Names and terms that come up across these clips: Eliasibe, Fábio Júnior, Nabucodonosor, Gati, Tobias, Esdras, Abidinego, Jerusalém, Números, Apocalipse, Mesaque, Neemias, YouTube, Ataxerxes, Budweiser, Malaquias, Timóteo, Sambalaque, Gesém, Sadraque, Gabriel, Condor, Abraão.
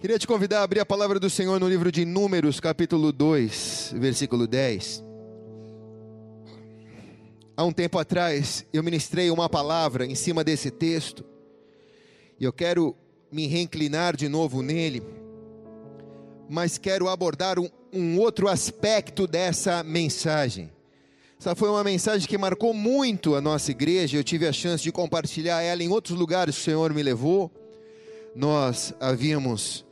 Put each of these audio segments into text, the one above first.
Queria te convidar a abrir a palavra do Senhor no livro de Números, capítulo 2, versículo 10. Há um tempo atrás, eu ministrei uma palavra em cima desse texto, e eu quero me reinclinar de novo nele, mas quero abordar um outro aspecto dessa mensagem. Essa foi uma mensagem que marcou muito a nossa igreja, eu tive a chance de compartilhar ela em outros lugares que o Senhor me levou. Nós havíamos,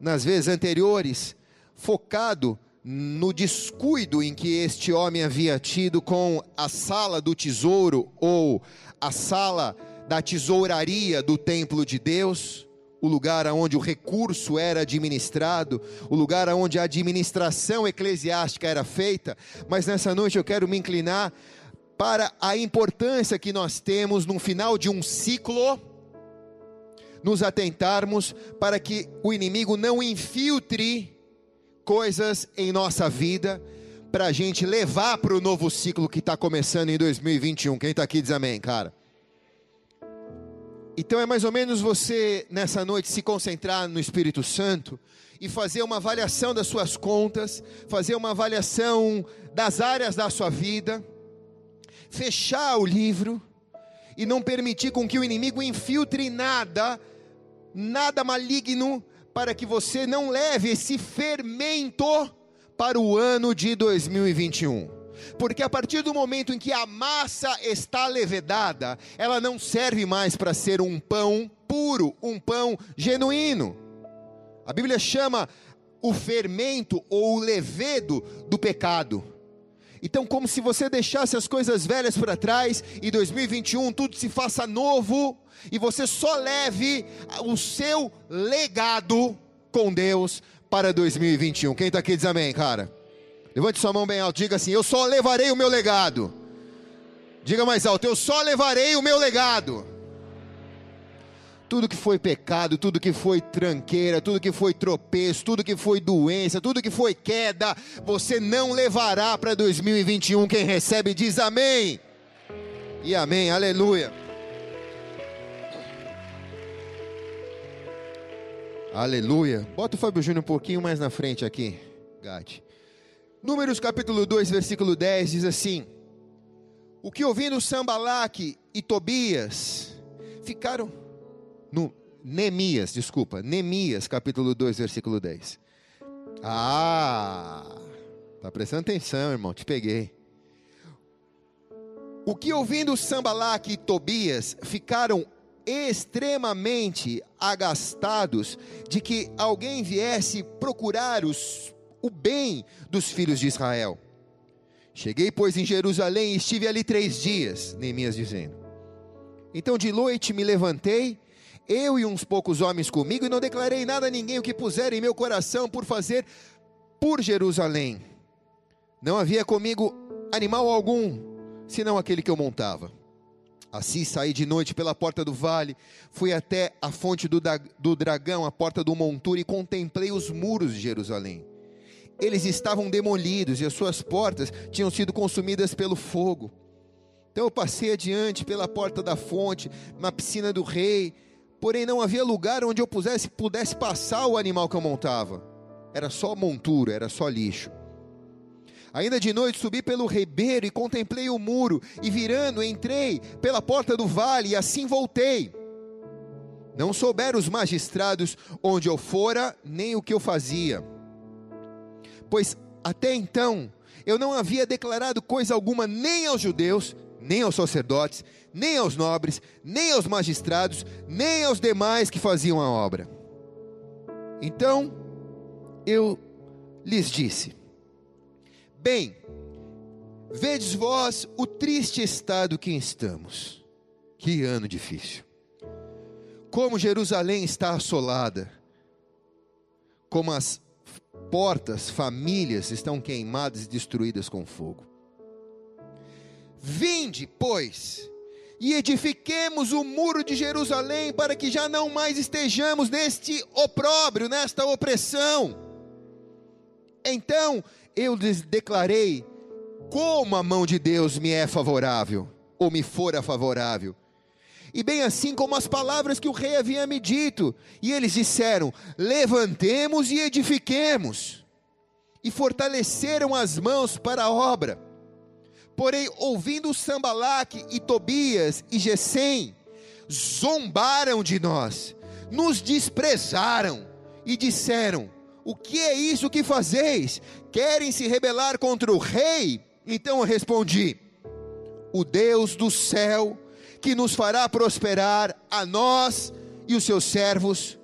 nas vezes anteriores, focado no descuido em que este homem havia tido com a sala do tesouro, ou a sala da tesouraria do templo de Deus, o lugar onde o recurso era administrado, o lugar onde a administração eclesiástica era feita. Mas nessa noite eu quero me inclinar para a importância que nós temos no final de um ciclo, nos atentarmos para que o inimigo não infiltre coisas em nossa vida, para a gente levar para o novo ciclo que está começando em 2021, quem está aqui diz amém, cara. Então é mais ou menos você, nessa noite, se concentrar no Espírito Santo, e fazer uma avaliação das suas contas, fazer uma avaliação das áreas da sua vida, fechar o livro, e não permitir com que o inimigo infiltre nada maligno, para que você não leve esse fermento para o ano de 2021. Porque a partir do momento em que a massa está levedada, ela não serve mais para ser um pão puro, um pão genuíno. A Bíblia chama o fermento ou o levedo do pecado. Então, como se você deixasse as coisas velhas para trás, e 2021 tudo se faça novo, e você só leve o seu legado com Deus para 2021. Quem está aqui diz amém, cara. Levante sua mão bem alto, diga assim: eu só levarei o meu legado. Diga mais alto: eu só levarei o meu legado. Tudo que foi pecado, tudo que foi tranqueira, tudo que foi tropeço, tudo que foi doença, tudo que foi queda, você não levará para 2021. Quem recebe diz amém. E amém, aleluia. Aleluia. Bota o Fábio Júnior um pouquinho mais na frente aqui, Gati. Números capítulo 2, versículo 10 diz assim: o que ouvindo Sambalaque e Tobias ficaram... Neemias capítulo 2, versículo 10. Tá prestando atenção, irmão, te peguei. O que ouvindo Sambalaque e Tobias ficaram extremamente agastados de que alguém viesse procurar o bem dos filhos de Israel. Cheguei, pois, em Jerusalém e estive ali 3 dias, Neemias dizendo. Então de noite me levantei, eu e uns poucos homens comigo, e não declarei nada a ninguém o que puser em meu coração por fazer por Jerusalém. Não havia comigo animal algum, senão aquele que eu montava. Assim saí de noite pela porta do vale, fui até a fonte do dragão, a porta do monturo, e contemplei os muros de Jerusalém. Eles estavam demolidos, e as suas portas tinham sido consumidas pelo fogo. Então eu passei adiante pela porta da fonte, na piscina do rei, porém não havia lugar onde eu pudesse passar o animal que eu montava. Era só montura, era só lixo. Ainda de noite subi pelo ribeiro e contemplei o muro, e virando entrei pela porta do vale, e assim voltei. Não souberam os magistrados onde eu fora, nem o que eu fazia, pois até então eu não havia declarado coisa alguma nem aos judeus, nem aos sacerdotes, nem aos nobres, nem aos magistrados, nem aos demais que faziam a obra. Então eu lhes disse: bem, vedes vós o triste estado que estamos. Que ano difícil! Como Jerusalém está assolada, como as portas, famílias estão queimadas e destruídas com fogo. Vinde, pois, e edifiquemos o muro de Jerusalém, para que já não mais estejamos neste opróbrio, nesta opressão. Então eu lhes declarei como a mão de Deus me é favorável, ou me fora favorável, e bem assim como as palavras que o rei havia me dito. E eles disseram: levantemos e edifiquemos, e fortaleceram as mãos para a obra. Porém, ouvindo Sambalaque e Tobias e Gesém, zombaram de nós, nos desprezaram e disseram: o que é isso que fazeis? Querem se rebelar contra o rei? Então eu respondi: o Deus do céu, que nos fará prosperar a nós e os seus servos,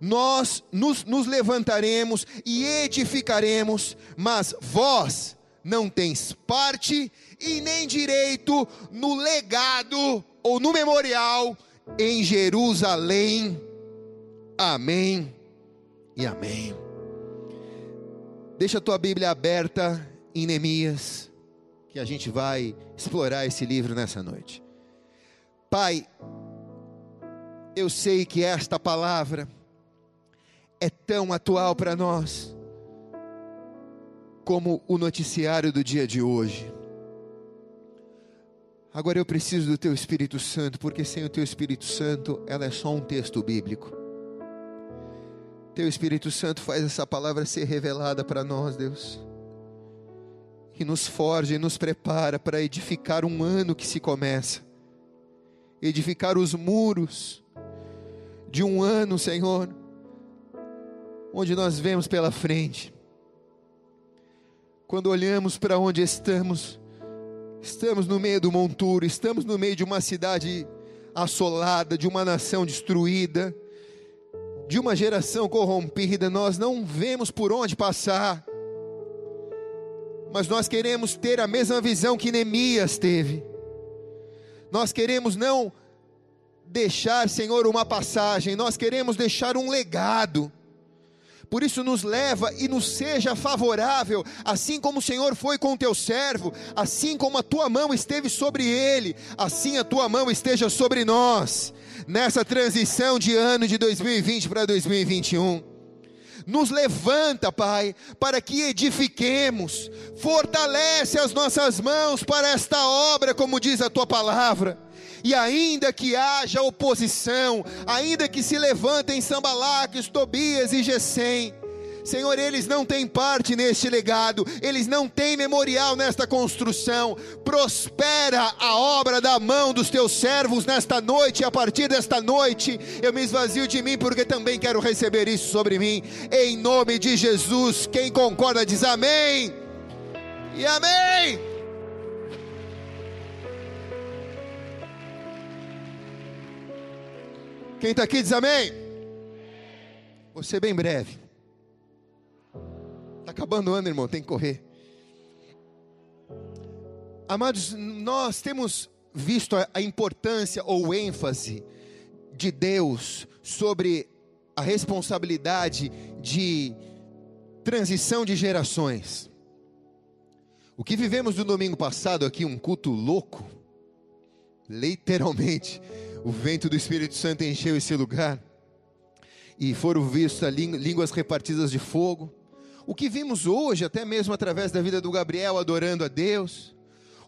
nós nos levantaremos e edificaremos, mas vós não tens parte e nem direito no legado ou no memorial em Jerusalém. Amém e amém. Deixa a tua Bíblia aberta em Neemias, que a gente vai explorar esse livro nessa noite. Pai, eu sei que esta palavra é tão atual para nós como o noticiário do dia de hoje. Agora eu preciso do Teu Espírito Santo, porque sem o Teu Espírito Santo ela é só um texto bíblico. Teu Espírito Santo faz essa palavra ser revelada para nós, Deus, e nos forja e nos prepara para edificar um ano que se começa, edificar os muros de um ano, Senhor, onde nós vemos pela frente. Quando olhamos para onde estamos, estamos no meio do monturo, estamos no meio de uma cidade assolada, de uma nação destruída, de uma geração corrompida. Nós não vemos por onde passar, mas nós queremos ter a mesma visão que Neemias teve. Nós queremos não deixar, Senhor, uma passagem, nós queremos deixar um legado. Por isso nos leva e nos seja favorável, assim como o Senhor foi com o teu servo, assim como a tua mão esteve sobre ele, assim a tua mão esteja sobre nós, nessa transição de ano de 2020 para 2021. Nos levanta, Pai, para que edifiquemos, fortalece as nossas mãos para esta obra, como diz a Tua palavra. E ainda que haja oposição, ainda que se levantem Sambalaque, Tobias e Gesém, Senhor, eles não têm parte neste legado, eles não têm memorial nesta construção. Prospera a obra da mão dos teus servos nesta noite, e a partir desta noite eu me esvazio de mim, porque também quero receber isso sobre mim, em nome de Jesus. Quem concorda diz amém e amém. Quem está aqui diz amém. Vou ser bem breve. Está acabando o ano, irmão, tem que correr. Amados, nós temos visto a importância ou ênfase de Deus sobre a responsabilidade de transição de gerações. O que vivemos no domingo passado aqui, um culto louco, literalmente, o vento do Espírito Santo encheu esse lugar, e foram vistas línguas repartidas de fogo. O que vimos hoje, até mesmo através da vida do Gabriel adorando a Deus,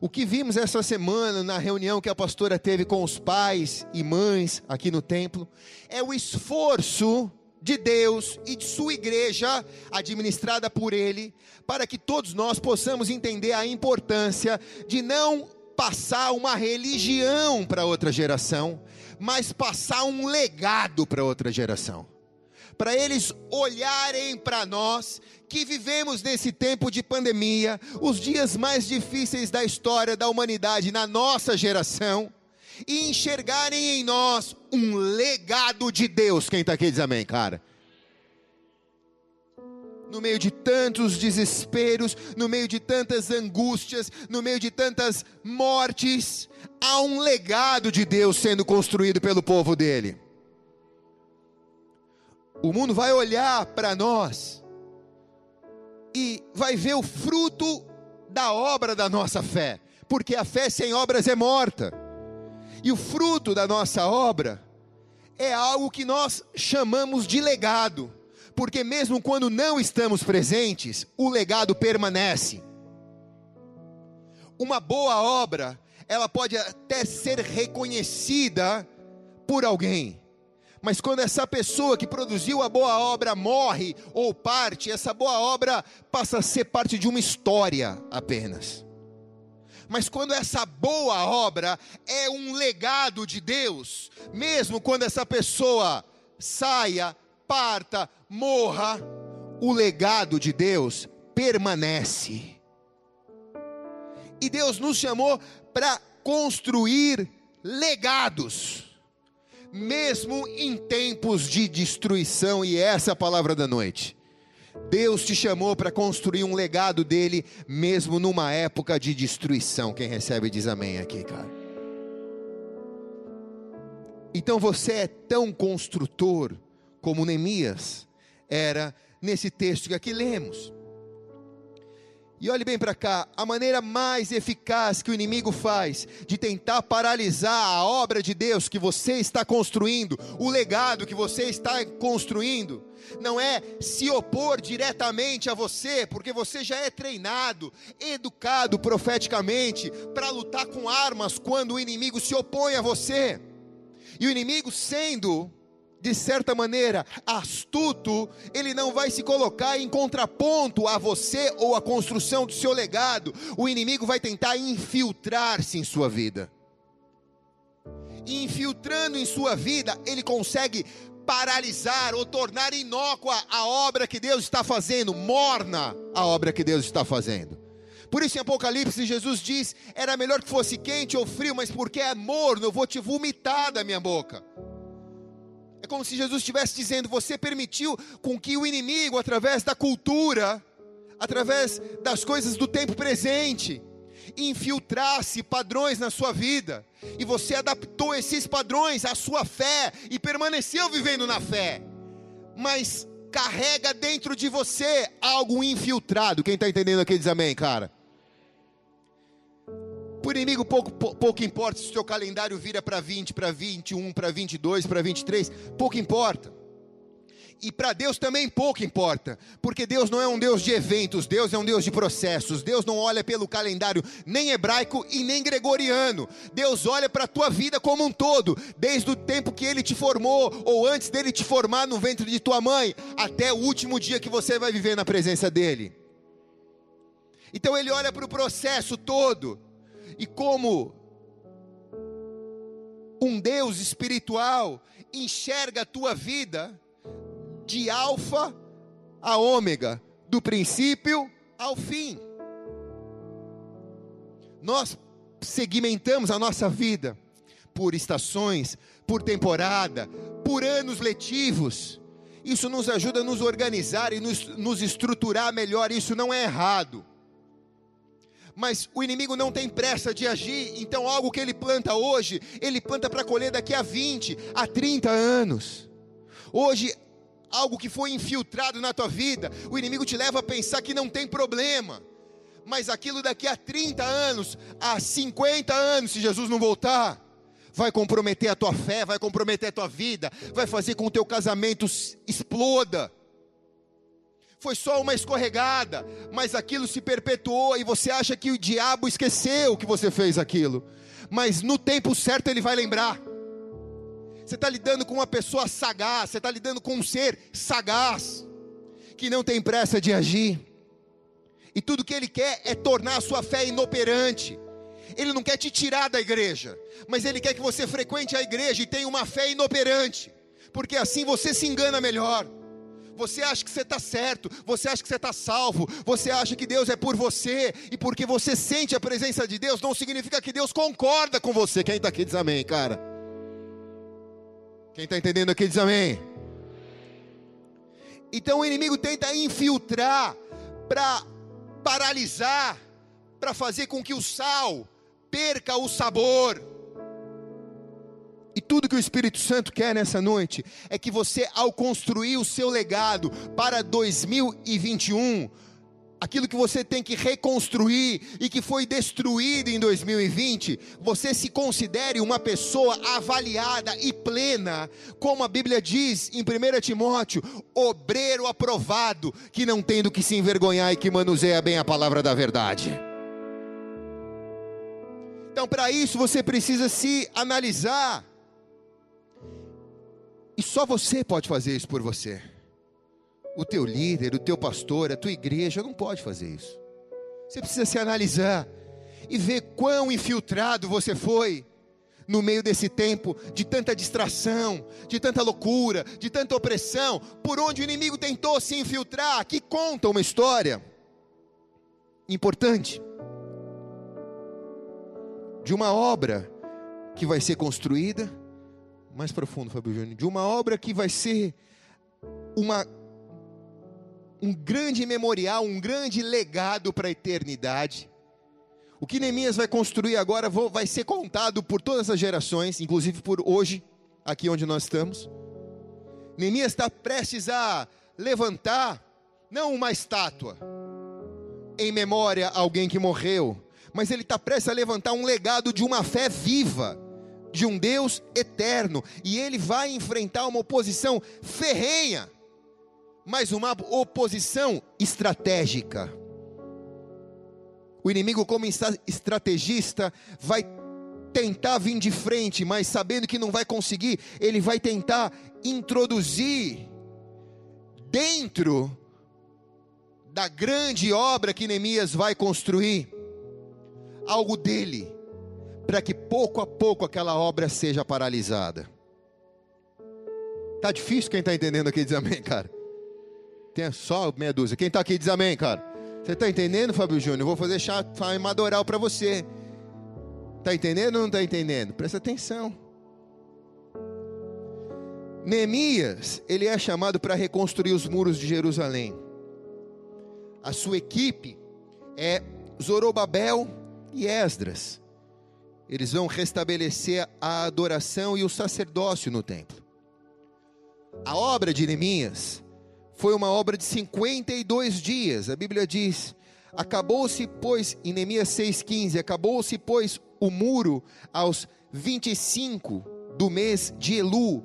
o que vimos essa semana na reunião que a pastora teve com os pais e mães aqui no templo, é o esforço de Deus e de sua igreja, administrada por Ele, para que todos nós possamos entender a importância de não passar uma religião para outra geração, mas passar um legado para outra geração. Para eles olharem para nós, que vivemos nesse tempo de pandemia, os dias mais difíceis da história da humanidade na nossa geração, e enxergarem em nós um legado de Deus. Quem está aqui diz amém, cara. No meio de tantos desesperos, no meio de tantas angústias, no meio de tantas mortes, há um legado de Deus sendo construído pelo povo dele. O mundo vai olhar para nós e vai ver o fruto da obra da nossa fé, porque a fé sem obras é morta, e o fruto da nossa obra é algo que nós chamamos de legado, porque mesmo quando não estamos presentes, o legado permanece. Uma boa obra, ela pode até ser reconhecida por alguém. Mas quando essa pessoa que produziu a boa obra morre ou parte, essa boa obra passa a ser parte de uma história apenas. Mas quando essa boa obra é um legado de Deus, mesmo quando essa pessoa saia, parta, morra, o legado de Deus permanece. E Deus nos chamou para construir legados, mesmo em tempos de destruição. E essa é a palavra da noite. Deus te chamou para construir um legado dele, mesmo numa época de destruição. Quem recebe diz amém aqui, cara. Então você é tão construtor como Neemias era nesse texto que aqui lemos. E olhe bem para cá, a maneira mais eficaz que o inimigo faz de tentar paralisar a obra de Deus que você está construindo, o legado que você está construindo, não é se opor diretamente a você, porque você já é treinado, educado profeticamente para lutar com armas quando o inimigo se opõe a você. E o inimigo, sendo de certa maneira astuto, ele não vai se colocar em contraponto a você ou à construção do seu legado. O inimigo vai tentar infiltrar-se em sua vida. E infiltrando em sua vida, ele consegue paralisar ou tornar inócua a obra que Deus está fazendo, morna a obra que Deus está fazendo. Por isso em Apocalipse Jesus diz: era melhor que fosse quente ou frio, mas porque é morno, eu vou te vomitar da minha boca. É como se Jesus estivesse dizendo: você permitiu com que o inimigo, através da cultura, através das coisas do tempo presente, infiltrasse padrões na sua vida, e você adaptou esses padrões à sua fé, e permaneceu vivendo na fé, mas carrega dentro de você algo infiltrado. Quem está entendendo aqui diz amém, cara. O inimigo pouco importa se o seu calendário vira para 20, para 21, para 22, para 23, pouco importa. E para Deus também pouco importa, porque Deus não é um Deus de eventos, Deus é um Deus de processos. Deus não olha pelo calendário nem hebraico e nem gregoriano. Deus olha para a tua vida como um todo, desde o tempo que Ele te formou, ou antes dele te formar no ventre de tua mãe, até o último dia que você vai viver na presença dele. Então Ele olha para o processo todo. E como um Deus espiritual enxerga a tua vida de alfa a ômega, do princípio ao fim. Nós segmentamos a nossa vida por estações, por temporada, por anos letivos. Isso nos ajuda a nos organizar e nos estruturar melhor. Isso não é errado. Mas o inimigo não tem pressa de agir, então algo que ele planta hoje, ele planta para colher daqui a 20, a 30 anos. Hoje, algo que foi infiltrado na tua vida, o inimigo te leva a pensar que não tem problema. Mas aquilo daqui a 30 anos, a 50 anos, se Jesus não voltar, vai comprometer a tua fé, vai comprometer a tua vida, vai fazer com que o teu casamento exploda. Foi só uma escorregada, mas aquilo se perpetuou e você acha que o diabo esqueceu que você fez aquilo. Mas no tempo certo ele vai lembrar. Você está lidando com uma pessoa sagaz, você está lidando com um ser sagaz, que não tem pressa de agir. E tudo que ele quer é tornar a sua fé inoperante. Ele não quer te tirar da igreja, mas ele quer que você frequente a igreja e tenha uma fé inoperante. Porque assim você se engana melhor. Você acha que você está certo, você acha que você está salvo, você acha que Deus é por você, e porque você sente a presença de Deus, não significa que Deus concorda com você. Quem está aqui diz amém, cara. Quem está entendendo aqui diz amém. Então o inimigo tenta infiltrar, para paralisar, para fazer com que o sal perca o sabor. E tudo que o Espírito Santo quer nessa noite é que você, ao construir o seu legado para 2021, aquilo que você tem que reconstruir e que foi destruído em 2020, você se considere uma pessoa avaliada e plena, como a Bíblia diz em 1 Timóteo, obreiro aprovado, que não tem do que se envergonhar e que manuseia bem a palavra da verdade. Então, para isso você precisa se analisar. E só você pode fazer isso por você. O teu líder, o teu pastor, a tua igreja não pode fazer isso. Você precisa se analisar e ver quão infiltrado você foi no meio desse tempo de tanta distração, de tanta loucura, de tanta opressão, por onde o inimigo tentou se infiltrar. Aqui conta uma história importante de uma obra que vai ser construída, mais profundo, Fábio Júnior, de uma obra que vai ser um grande memorial, um grande legado para a eternidade. O que Neemias vai construir agora vai ser contado por todas as gerações, inclusive por hoje, aqui onde nós estamos. Neemias está prestes a levantar, não uma estátua, em memória a alguém que morreu, mas ele está prestes a levantar um legado de uma fé viva, de um Deus eterno, e ele vai enfrentar uma oposição ferrenha, mas uma oposição estratégica. O inimigo, como estrategista, vai tentar vir de frente, mas sabendo que não vai conseguir, ele vai tentar introduzir dentro da grande obra que Neemias vai construir algo dele, para que pouco a pouco aquela obra seja paralisada. Tá difícil quem está entendendo aqui diz amém, cara. Tem só meia dúzia. Quem está aqui diz amém, cara. Você está entendendo, Fábio Júnior? Vou fazer chá madoral para você. Está entendendo ou não está entendendo? Presta atenção. Neemias, ele é chamado para reconstruir os muros de Jerusalém. A sua equipe é Zorobabel e Esdras. Eles vão restabelecer a adoração e o sacerdócio no templo. A obra de Neemias foi uma obra de 52 dias. A Bíblia diz: acabou-se, pois, em Neemias 6,15, acabou-se, pois, o muro aos 25 do mês de Elu,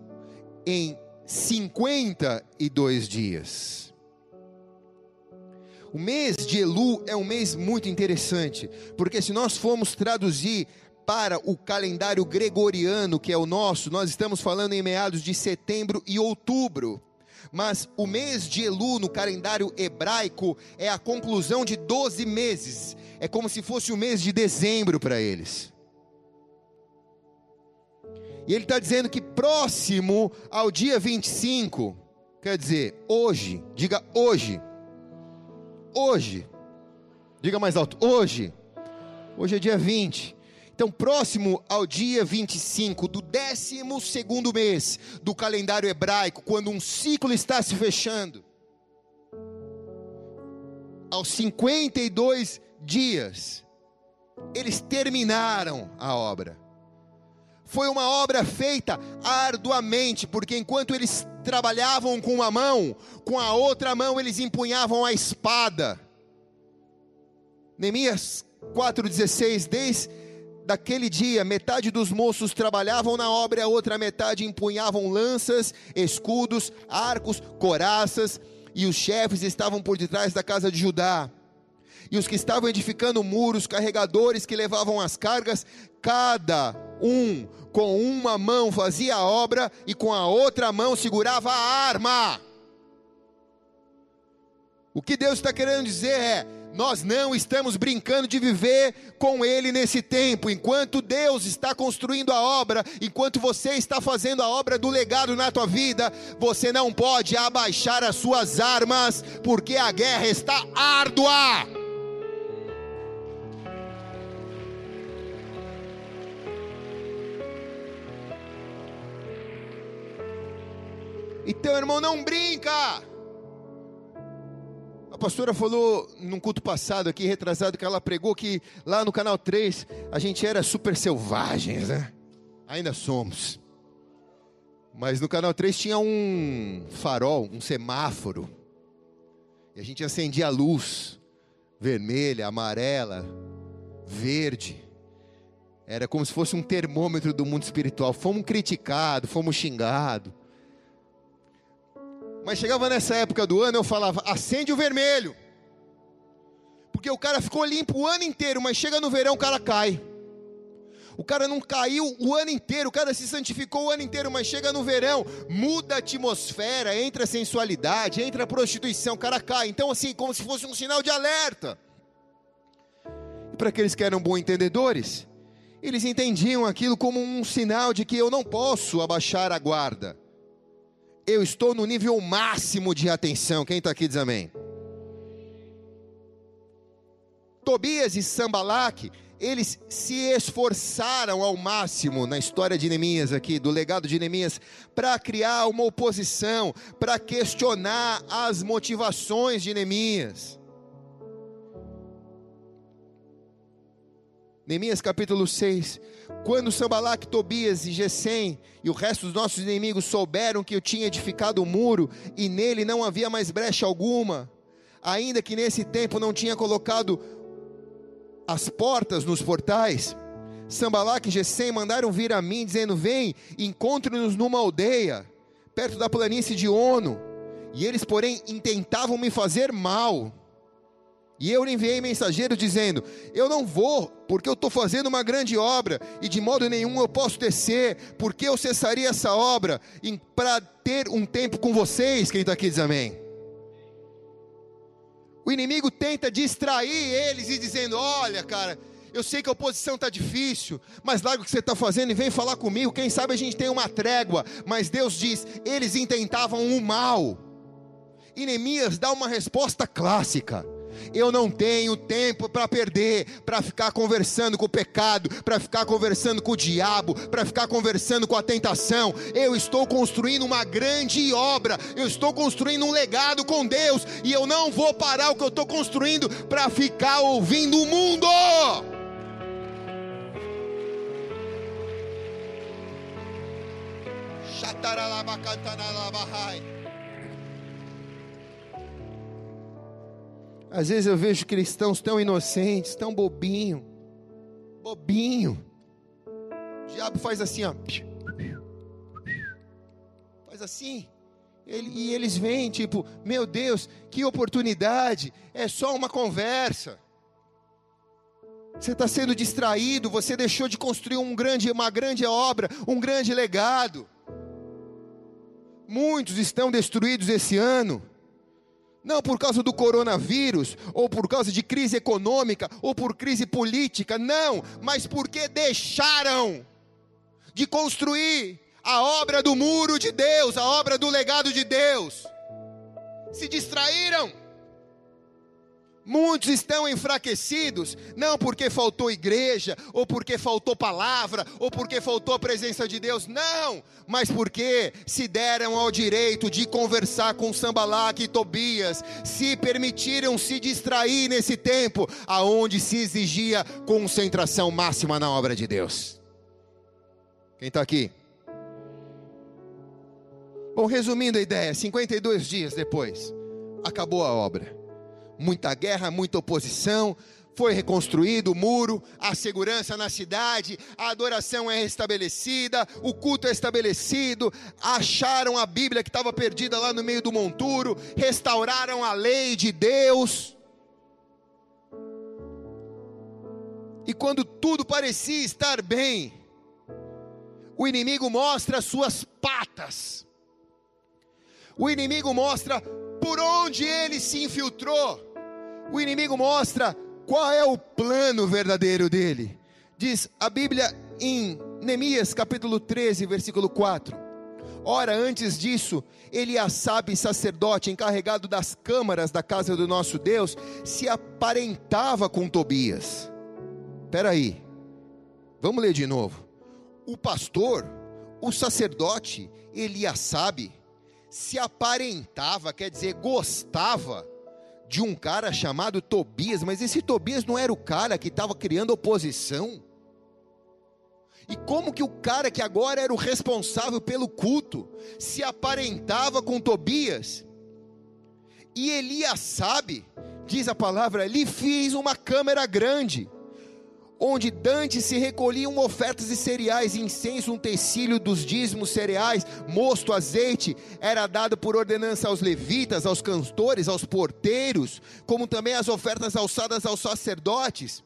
em 52 dias. O mês de Elu é um mês muito interessante, porque se nós formos traduzir para o calendário gregoriano, que é o nosso, nós estamos falando em meados de setembro e outubro. Mas o mês de Elu no calendário hebraico é a conclusão de 12 meses. É como se fosse o mês de dezembro para eles. E ele está dizendo que próximo ao dia 25, quer dizer, hoje, diga hoje. Hoje, diga mais alto, hoje. Hoje é dia 20. Então, próximo ao dia 25 do 12º mês do calendário hebraico, quando um ciclo está se fechando, aos 52 dias, eles terminaram a obra. Foi uma obra feita arduamente, porque enquanto eles trabalhavam com uma mão, com a outra mão eles empunhavam a espada. Neemias 4,16, desde daquele dia, metade dos moços trabalhavam na obra, a outra metade empunhavam lanças, escudos, arcos, coraças, e os chefes estavam por detrás da casa de Judá. E os que estavam edificando muros, carregadores que levavam as cargas, cada um com uma mão fazia a obra e com a outra mão segurava a arma. O que Deus está querendo dizer é: nós não estamos brincando de viver com Ele nesse tempo. Enquanto Deus está construindo a obra, enquanto você está fazendo a obra do legado na tua vida, você não pode abaixar as suas armas, porque a guerra está árdua. Então, irmão, não brinca. A pastora falou num culto passado aqui, retrasado, que ela pregou que lá no canal 3 a gente era super selvagens, né? Ainda somos. Mas no canal 3 tinha um farol, um semáforo. E a gente acendia a luz vermelha, amarela, verde. Era como se fosse um termômetro do mundo espiritual. Fomos criticados, fomos xingados. Mas chegava nessa época do ano, eu falava: acende o vermelho. Porque o cara ficou limpo o ano inteiro, mas chega no verão o cara cai. O cara não caiu o ano inteiro, o cara se santificou o ano inteiro, mas chega no verão, muda a atmosfera, entra a sensualidade, entra a prostituição, o cara cai. Então assim, como se fosse um sinal de alerta. E para aqueles que eram bons entendedores, eles entendiam aquilo como um sinal de que eu não posso abaixar a guarda. Eu estou no nível máximo de atenção. Quem está aqui diz amém. Tobias e Sambalaque, eles se esforçaram ao máximo na história de Neemias aqui, do legado de Neemias, para criar uma oposição, para questionar as motivações de Neemias. Neemias capítulo 6, quando Sambalaque, Tobias e Gesém e o resto dos nossos inimigos souberam que eu tinha edificado o muro e nele não havia mais brecha alguma, ainda que nesse tempo não tinha colocado as portas nos portais, Sambalaque e Gesém mandaram vir a mim dizendo: vem, encontre-nos numa aldeia, perto da planície de Ono, e eles porém intentavam me fazer mal. E eu enviei mensageiro dizendo: eu não vou, porque eu estou fazendo uma grande obra, e de modo nenhum eu posso descer, porque eu cessaria essa obra, para ter um tempo com vocês. Quem está aqui diz amém. O inimigo tenta distrair eles e dizendo: olha cara, eu sei que a oposição está difícil, mas larga o que você está fazendo e vem falar comigo, quem sabe a gente tem uma trégua. Mas Deus diz: eles intentavam o mal. E Neemias dá uma resposta clássica: eu não tenho tempo para perder, para ficar conversando com o pecado, para ficar conversando com o diabo, para ficar conversando com a tentação. Eu estou construindo uma grande obra, eu estou construindo um legado com Deus, e eu não vou parar o que eu estou construindo para ficar ouvindo o mundo. Às vezes eu vejo cristãos tão inocentes, tão bobinho, o diabo faz assim, ó, faz assim, e eles vêm tipo: meu Deus, que oportunidade, é só uma conversa, você está sendo distraído, você deixou de construir uma grande obra, um grande legado. Muitos estão destruídos esse ano, não por causa do coronavírus, ou por causa de crise econômica, ou por crise política, não, mas porque deixaram de construir a obra do muro de Deus, a obra do legado de Deus, se distraíram. Muitos estão enfraquecidos, não porque faltou igreja, ou porque faltou palavra, ou porque faltou a presença de Deus, não, mas porque se deram ao direito de conversar com Sambalaque e Tobias, se permitiram se distrair nesse tempo, aonde se exigia concentração máxima na obra de Deus. Quem está aqui? Bom, resumindo a ideia, 52 dias depois, acabou a obra. Muita guerra, muita oposição, foi reconstruído o muro, a segurança na cidade, a adoração é restabelecida, o culto é estabelecido, acharam a Bíblia que estava perdida lá no meio do monturo, restauraram a lei de Deus. E quando tudo parecia estar bem, o inimigo mostra suas patas, o inimigo mostra por onde ele se infiltrou, o inimigo mostra qual é o plano verdadeiro dele. Diz a Bíblia em Neemias capítulo 13, versículo 4, ora antes disso, Eliasibe, sacerdote encarregado das câmaras da casa do nosso Deus, se aparentava com Tobias. Espera aí, vamos ler de novo, o pastor, o sacerdote Eliasibe, se aparentava, quer dizer, gostava de um cara chamado Tobias, mas esse Tobias não era o cara que estava criando oposição? E como que o cara que agora era o responsável pelo culto se aparentava com Tobias? E Eliasibe, diz a palavra, lhe fez uma câmara grande, onde dantes se recolhiam ofertas de cereais, incenso, um tecílio dos dízimos, cereais, mosto, azeite, era dado por ordenança aos levitas, aos cantores, aos porteiros, como também as ofertas alçadas aos sacerdotes.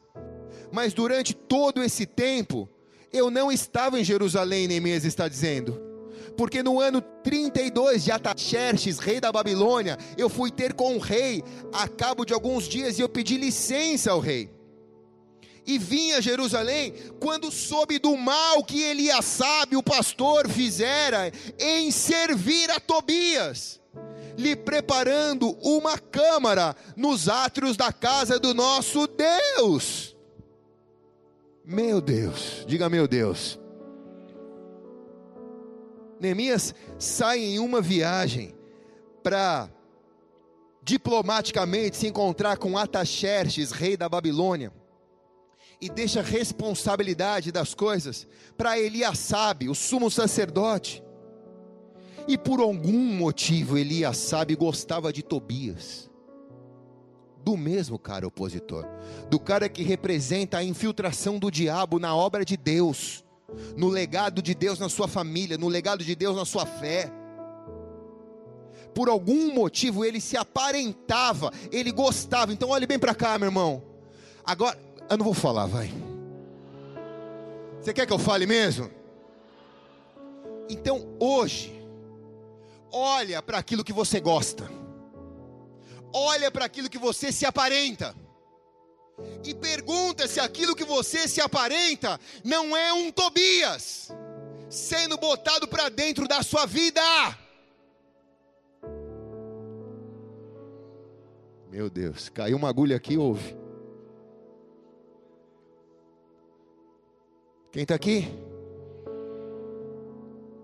Mas durante todo esse tempo, Eu não estava em Jerusalém, Neemias está dizendo, porque no ano 32 de Ataxerxes, rei da Babilônia, eu fui ter com o rei a cabo de alguns dias e eu pedi licença ao rei. E vim a Jerusalém quando soube do mal que Eliasibe, o pastor, fizera em servir a Tobias, lhe preparando uma câmara nos átrios da casa do nosso Deus. Meu Deus, diga meu Deus. Neemias sai em uma viagem para diplomaticamente se encontrar com Ataxerxes, rei da Babilônia, e deixa a responsabilidade das coisas para Eliasibe, o sumo sacerdote. E por algum motivo Eliasibe gostava de Tobias, do mesmo cara opositor, do cara que representa a infiltração do diabo na obra de Deus, no legado de Deus na sua família, no legado de Deus na sua fé. Por algum motivo ele se aparentava, ele gostava. Então olhe bem para cá, meu irmão. Agora, eu não vou falar, vai. Você quer que eu fale mesmo? Então hoje, olha para aquilo que você gosta, olha para aquilo que você se aparenta, e pergunta se aquilo que você se aparenta não é um Tobias sendo botado para dentro da sua vida. Meu Deus, caiu uma agulha aqui, ouve. Quem está aqui?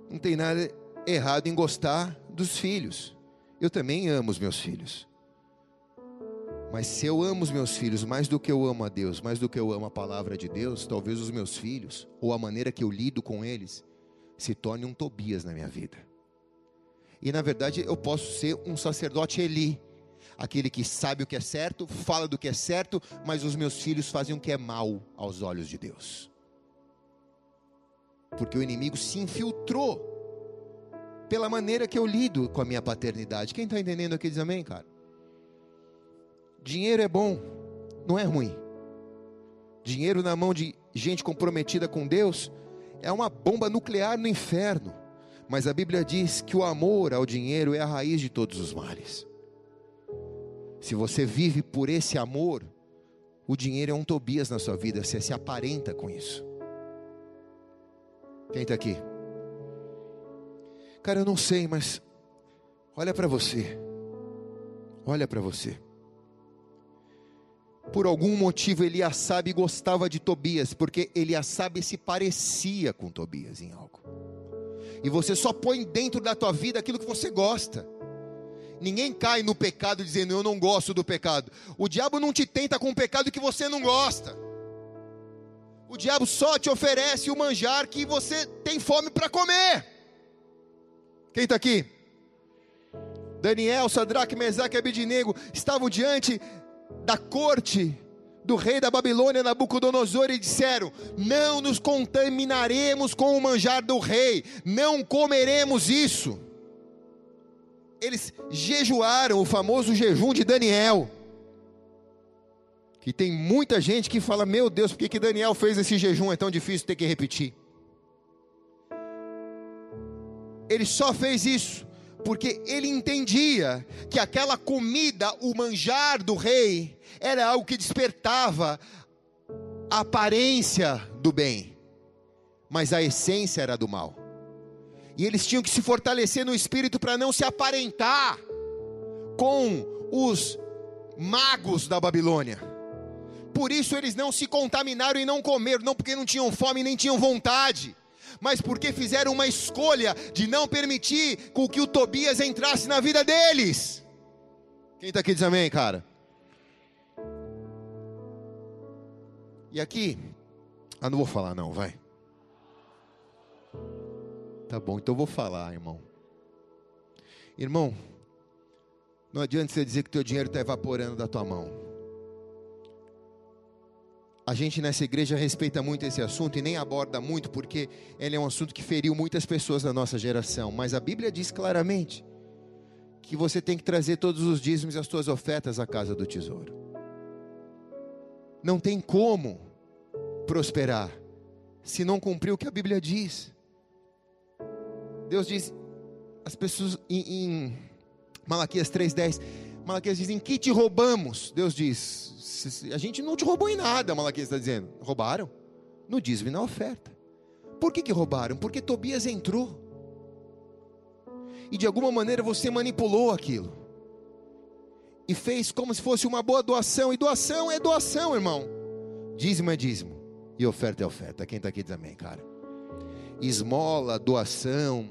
Não tem nada errado em gostar dos filhos. Eu também amo os meus filhos. Mas se eu amo os meus filhos mais do que eu amo a Deus, mais do que eu amo a palavra de Deus, talvez os meus filhos, ou a maneira que eu lido com eles, se torne um Tobias na minha vida. E na verdade eu posso ser um sacerdote Eli, aquele que sabe o que é certo, fala do que é certo, mas os meus filhos fazem o que é mal aos olhos de Deus. Porque o inimigo se infiltrou pela maneira que eu lido com a minha paternidade. Quem está entendendo aqui diz amém, cara? Dinheiro é bom, não é ruim. Dinheiro na mão de gente comprometida com Deus é uma bomba nuclear no inferno. Mas a Bíblia diz que o amor ao dinheiro é a raiz de todos os males. Se você vive por esse amor, o dinheiro é um Tobias na sua vida, você se aparenta com isso. Quem está aqui? Cara, eu não sei, mas olha para você. Olha para você. Por algum motivo Eliasibe gostava de Tobias, porque Eliasibe se parecia com Tobias em algo. E você só põe dentro da tua vida aquilo que você gosta. Ninguém cai no pecado dizendo eu não gosto do pecado. O diabo não te tenta com o pecado que você não gosta. O diabo só te oferece o manjar que você tem fome para comer. Quem está aqui? Daniel, Sadraque, Mesaque e Abidinego estavam diante da corte do rei da Babilônia, Nabucodonosor, e disseram: não nos contaminaremos com o manjar do rei, não comeremos isso. Eles jejuaram, o famoso jejum de Daniel. E tem muita gente que fala, meu Deus, por que Daniel fez esse jejum? É tão difícil ter que repetir. Ele só fez isso porque ele entendia que aquela comida, o manjar do rei, era algo que despertava a aparência do bem, mas a essência era do mal. E eles tinham que se fortalecer no espírito para não se aparentar com os magos da Babilônia. Por isso eles não se contaminaram e não comeram, não porque não tinham fome nem tinham vontade, mas porque fizeram uma escolha de não permitir com que o Tobias entrasse na vida deles. Quem está aqui diz amém, cara? E aqui, não vou falar não, vai. Tá bom, então eu vou falar, irmão. Irmão, não adianta você dizer que teu dinheiro está evaporando da tua mão. A gente nessa igreja respeita muito esse assunto e nem aborda muito, porque ele é um assunto que feriu muitas pessoas da nossa geração. Mas a Bíblia diz claramente que você tem que trazer todos os dízimos e as suas ofertas à casa do tesouro. Não tem como prosperar se não cumprir o que a Bíblia diz. Deus diz, as pessoas em Malaquias 3:10, Malaquias dizem, que te roubamos? Deus diz, a gente não te roubou em nada, Malaquias está dizendo. Roubaram no dízimo e na oferta. Por que roubaram? Porque Tobias entrou. E de alguma maneira você manipulou aquilo. E fez como se fosse uma boa doação. E doação é doação, irmão. Dízimo é dízimo. E oferta é oferta. Quem está aqui também, cara. Esmola, doação,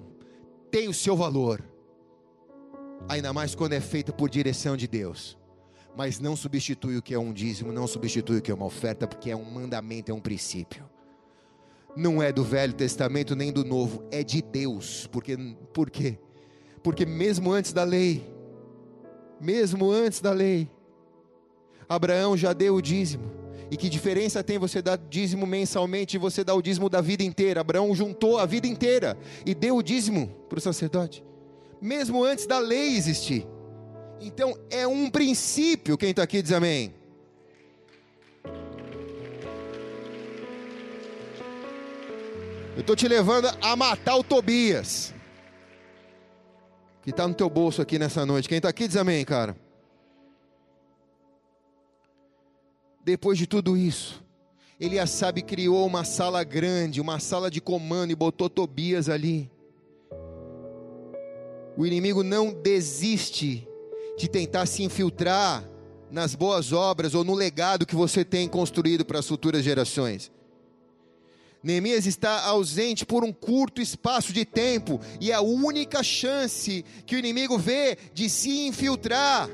tem o seu valor. Ainda mais quando é feita por direção de Deus. Mas não substitui o que é um dízimo, não substitui o que é uma oferta, porque é um mandamento, é um princípio. Não é do Velho Testamento nem do Novo, é de Deus. Por quê? Porque mesmo antes da lei, Abraão já deu o dízimo. E que diferença tem você dar dízimo mensalmente e você dar o dízimo da vida inteira? Abraão juntou a vida inteira e deu o dízimo para o sacerdote. Mesmo antes da lei existir. Então é um princípio, quem está aqui diz amém. Eu estou te levando a matar o Tobias, que está no teu bolso aqui nessa noite. Quem está aqui diz amém, cara. Depois de tudo isso, Eliasibe criou uma sala grande, uma sala de comando, e botou Tobias ali. O inimigo não desiste de tentar se infiltrar nas boas obras ou no legado que você tem construído para as futuras gerações. Neemias está ausente por um curto espaço de tempo, e é a única chance que o inimigo vê de se infiltrar.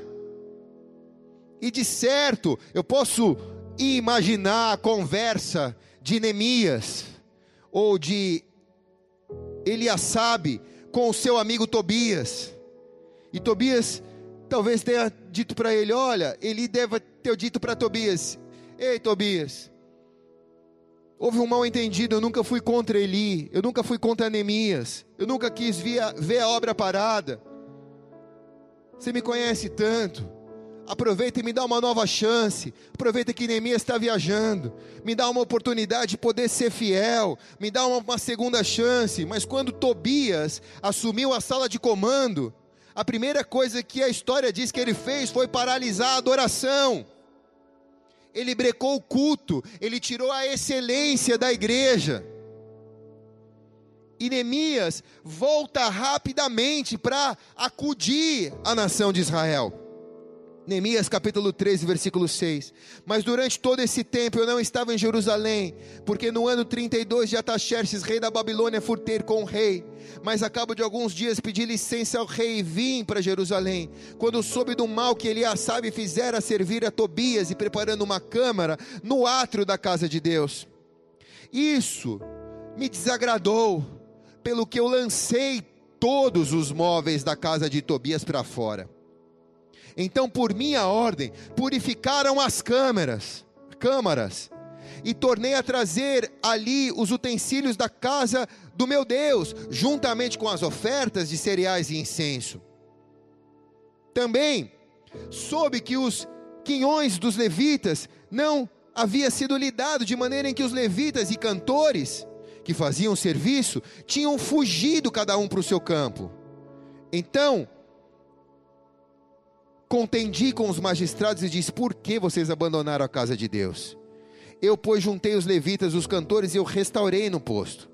E de certo, eu posso imaginar a conversa de Neemias ou de Eliasibe com o seu amigo Tobias. E Tobias talvez tenha dito para ele, olha, ele deve ter dito para Tobias, ei Tobias, houve um mal entendido, eu nunca fui contra Eli, eu nunca fui contra Neemias, eu nunca quis ver a obra parada, você me conhece tanto, aproveita e me dá uma nova chance, aproveita que Neemias está viajando, me dá uma oportunidade de poder ser fiel, me dá uma segunda chance. Mas quando Tobias assumiu a sala de comando, a primeira coisa que a história diz que ele fez foi paralisar a adoração. Ele brecou o culto, ele tirou a excelência da igreja. E Neemias volta rapidamente para acudir a nação de Israel. Neemias capítulo 13, versículo 6. Mas durante todo esse tempo eu não estava em Jerusalém, porque no ano 32 de Ataxerxes, rei da Babilônia, fui ter com o rei. Mas a cabo de alguns dias pedi licença ao rei e vim para Jerusalém. Quando soube do mal que Eliasibe fizera servir a Tobias e preparando uma câmara no átrio da casa de Deus, isso me desagradou, pelo que eu lancei todos os móveis da casa de Tobias para fora. Então por minha ordem purificaram as câmaras, e tornei a trazer ali os utensílios da casa do meu Deus, juntamente com as ofertas de cereais e incenso. Também soube que os quinhões dos levitas não havia sido lidado, de maneira em que os levitas e cantores que faziam serviço tinham fugido cada um para o seu campo. Então contendi com os magistrados e disse, por que vocês abandonaram a casa de Deus? Eu, pois, juntei os levitas, os cantores, e eu restaurei no posto.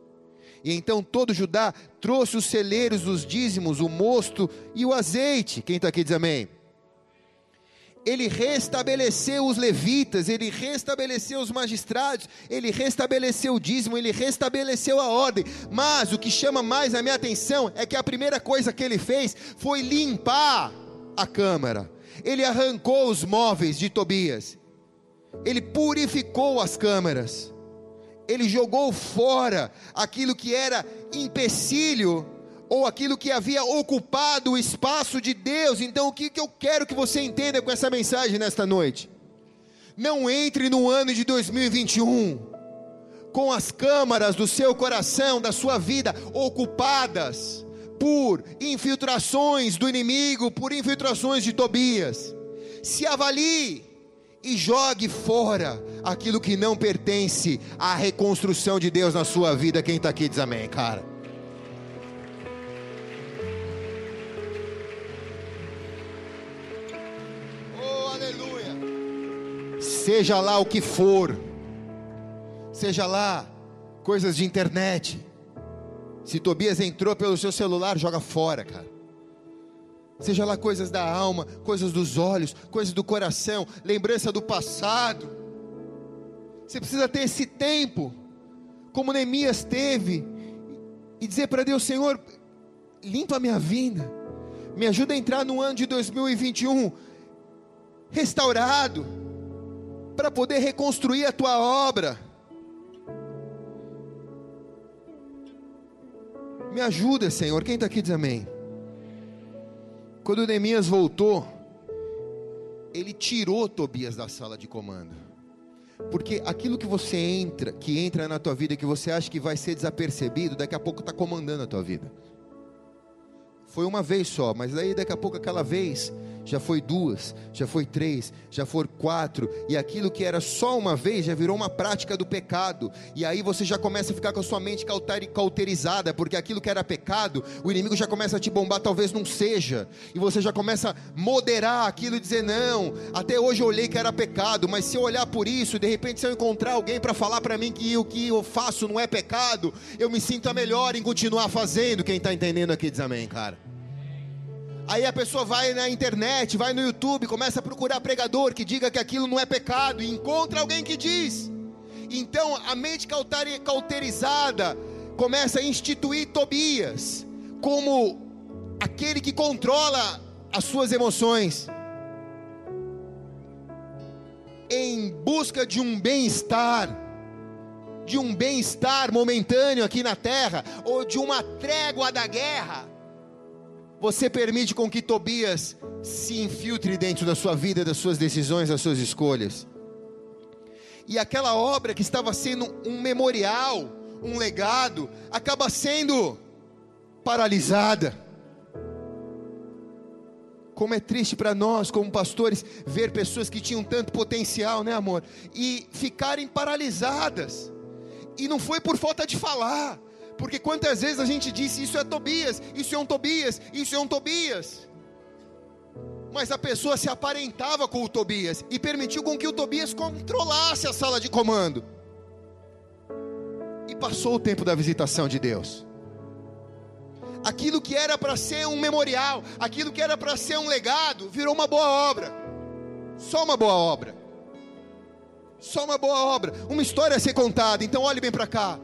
E então todo Judá trouxe os celeiros, os dízimos, o mosto e o azeite. Quem está aqui diz amém. Ele restabeleceu os levitas, ele restabeleceu os magistrados, ele restabeleceu o dízimo, ele restabeleceu a ordem. Mas o que chama mais a minha atenção é que a primeira coisa que ele fez foi limpar a câmara. Ele arrancou os móveis de Tobias, ele purificou as câmaras, ele jogou fora aquilo que era empecilho, ou aquilo que havia ocupado o espaço de Deus. Então o que eu quero que você entenda com essa mensagem nesta noite? Não entre no ano de 2021 com as câmaras do seu coração, da sua vida, ocupadas por infiltrações do inimigo, por infiltrações de Tobias. Se avalie e jogue fora aquilo que não pertence à reconstrução de Deus na sua vida. Quem está aqui diz amém, cara. Oh, aleluia. Seja lá o que for, seja lá coisas de internet, se Tobias entrou pelo seu celular, joga fora, cara. Seja lá coisas da alma, coisas dos olhos, coisas do coração, lembrança do passado. Você precisa ter esse tempo, como Neemias teve, e dizer para Deus: Senhor, limpa a minha vida, me ajuda a entrar no ano de 2021 restaurado, para poder reconstruir a tua obra. Me ajuda, Senhor. Quem está aqui diz amém. Quando Neemias voltou, ele tirou Tobias da sala de comando, porque aquilo que você entra, que entra na tua vida, que você acha que vai ser desapercebido, daqui a pouco está comandando a tua vida. Foi uma vez só, mas daí daqui a pouco aquela vez já foi duas, já foi três, já foram quatro, e aquilo que era só uma vez, já virou uma prática do pecado, e aí você já começa a ficar com a sua mente cauterizada, porque aquilo que era pecado, o inimigo já começa a te bombar, talvez não seja, e você já começa a moderar aquilo e dizer: não, até hoje eu olhei que era pecado, mas se eu olhar por isso, de repente se eu encontrar alguém para falar para mim que o que eu faço não é pecado, eu me sinto melhor em continuar fazendo. Quem está entendendo aqui diz amém, cara. Aí a pessoa vai na internet, vai no YouTube, começa a procurar pregador que diga que aquilo não é pecado, e encontra alguém que diz. Então a mente cauterizada começa a instituir Tobias como aquele que controla as suas emoções, em busca de um bem-estar, de um bem-estar momentâneo aqui na terra, ou de uma trégua da guerra. Você permite com que Tobias se infiltre dentro da sua vida, das suas decisões, das suas escolhas. E aquela obra que estava sendo um memorial, um legado, acaba sendo paralisada. Como é triste para nós, como pastores, ver pessoas que tinham tanto potencial, né, amor? E ficarem paralisadas. E não foi por falta de falar. Porque quantas vezes a gente disse: isso é Tobias, isso é um Tobias, isso é um Tobias. Mas a pessoa se aparentava com o Tobias e permitiu com que o Tobias controlasse a sala de comando. E passou o tempo da visitação de Deus. Aquilo que era para ser um memorial, aquilo que era para ser um legado, virou uma boa obra. Só uma boa obra. Só uma boa obra. Uma história a ser contada. Então olhe bem para cá.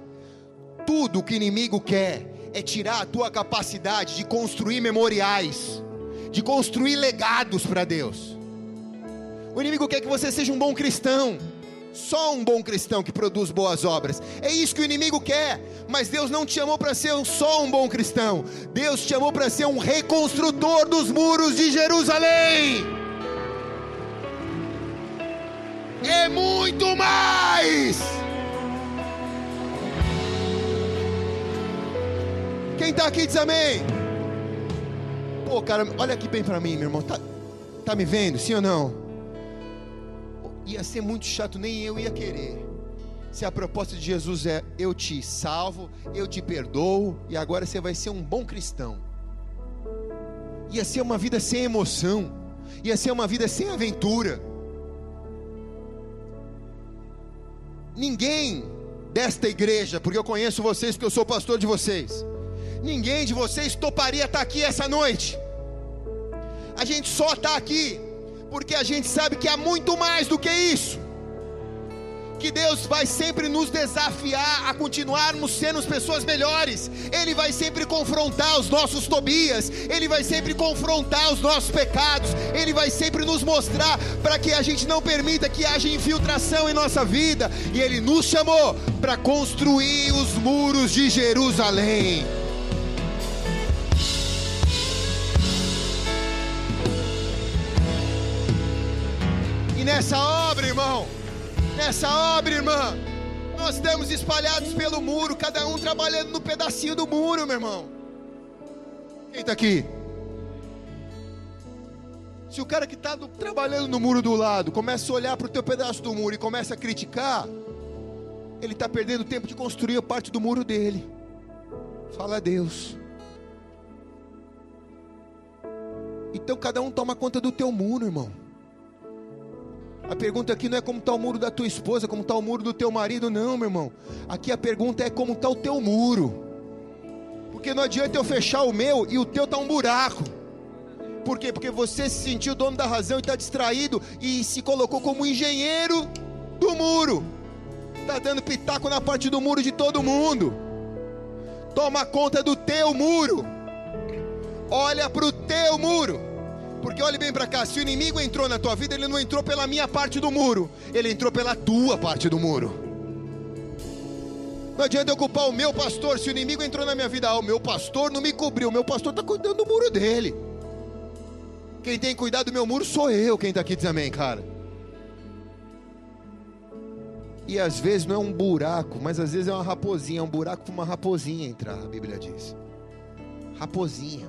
Tudo o que o inimigo quer é tirar a tua capacidade de construir memoriais, de construir legados para Deus. O inimigo quer que você seja um bom cristão, só um bom cristão que produz boas obras. É isso que o inimigo quer, mas Deus não te chamou para ser só um bom cristão. Deus te chamou para ser um reconstrutor dos muros de Jerusalém. É muito mais. Quem está aqui diz amém. Pô, cara, olha aqui bem para mim, meu irmão. Tá me vendo, sim ou não? Ia ser muito chato, nem eu ia querer. Se a proposta de Jesus é: eu te salvo, eu te perdoo, e agora você vai ser um bom cristão. Ia ser uma vida sem emoção. Ia ser uma vida sem aventura. Ninguém desta igreja, porque eu conheço vocês, porque eu sou pastor de vocês, ninguém de vocês toparia estar aqui essa noite. A gente só está aqui porque a gente sabe que há muito mais do que isso, que Deus vai sempre nos desafiar a continuarmos sendo pessoas melhores. Ele vai sempre confrontar os nossos Tobias, Ele vai sempre confrontar os nossos pecados, Ele vai sempre nos mostrar para que a gente não permita que haja infiltração em nossa vida. E Ele nos chamou para construir os muros de Jerusalém. E nessa obra, irmã, nós estamos espalhados pelo muro, cada um trabalhando no pedacinho do muro, meu irmão. Quem está aqui? Se o cara que está trabalhando no muro do lado começa a olhar para o teu pedaço do muro e começa a criticar, ele está perdendo tempo de construir a parte do muro dele. Fala a Deus. Então cada um toma conta do teu muro, irmão. A pergunta aqui não é como está o muro da tua esposa, como está o muro do teu marido, não, meu irmão. Aqui a pergunta é como está o teu muro. Porque não adianta eu fechar o meu e o teu está um buraco. Por quê? Porque você se sentiu dono da razão e está distraído e se colocou como engenheiro do muro. Está dando pitaco na parte do muro de todo mundo. Toma conta do teu muro. Olha para o teu muro. Porque olhe bem para cá, se o inimigo entrou na tua vida, ele não entrou pela minha parte do muro. Ele entrou pela tua parte do muro. Não adianta eu culpar o meu pastor, se o inimigo entrou na minha vida, o meu pastor não me cobriu, o meu pastor está cuidando do muro dele. Quem tem cuidado do meu muro sou eu, quem está aqui diz amém, cara. E às vezes não é um buraco, mas às vezes é uma raposinha, é um buraco para uma raposinha entrar, a Bíblia diz. Raposinha.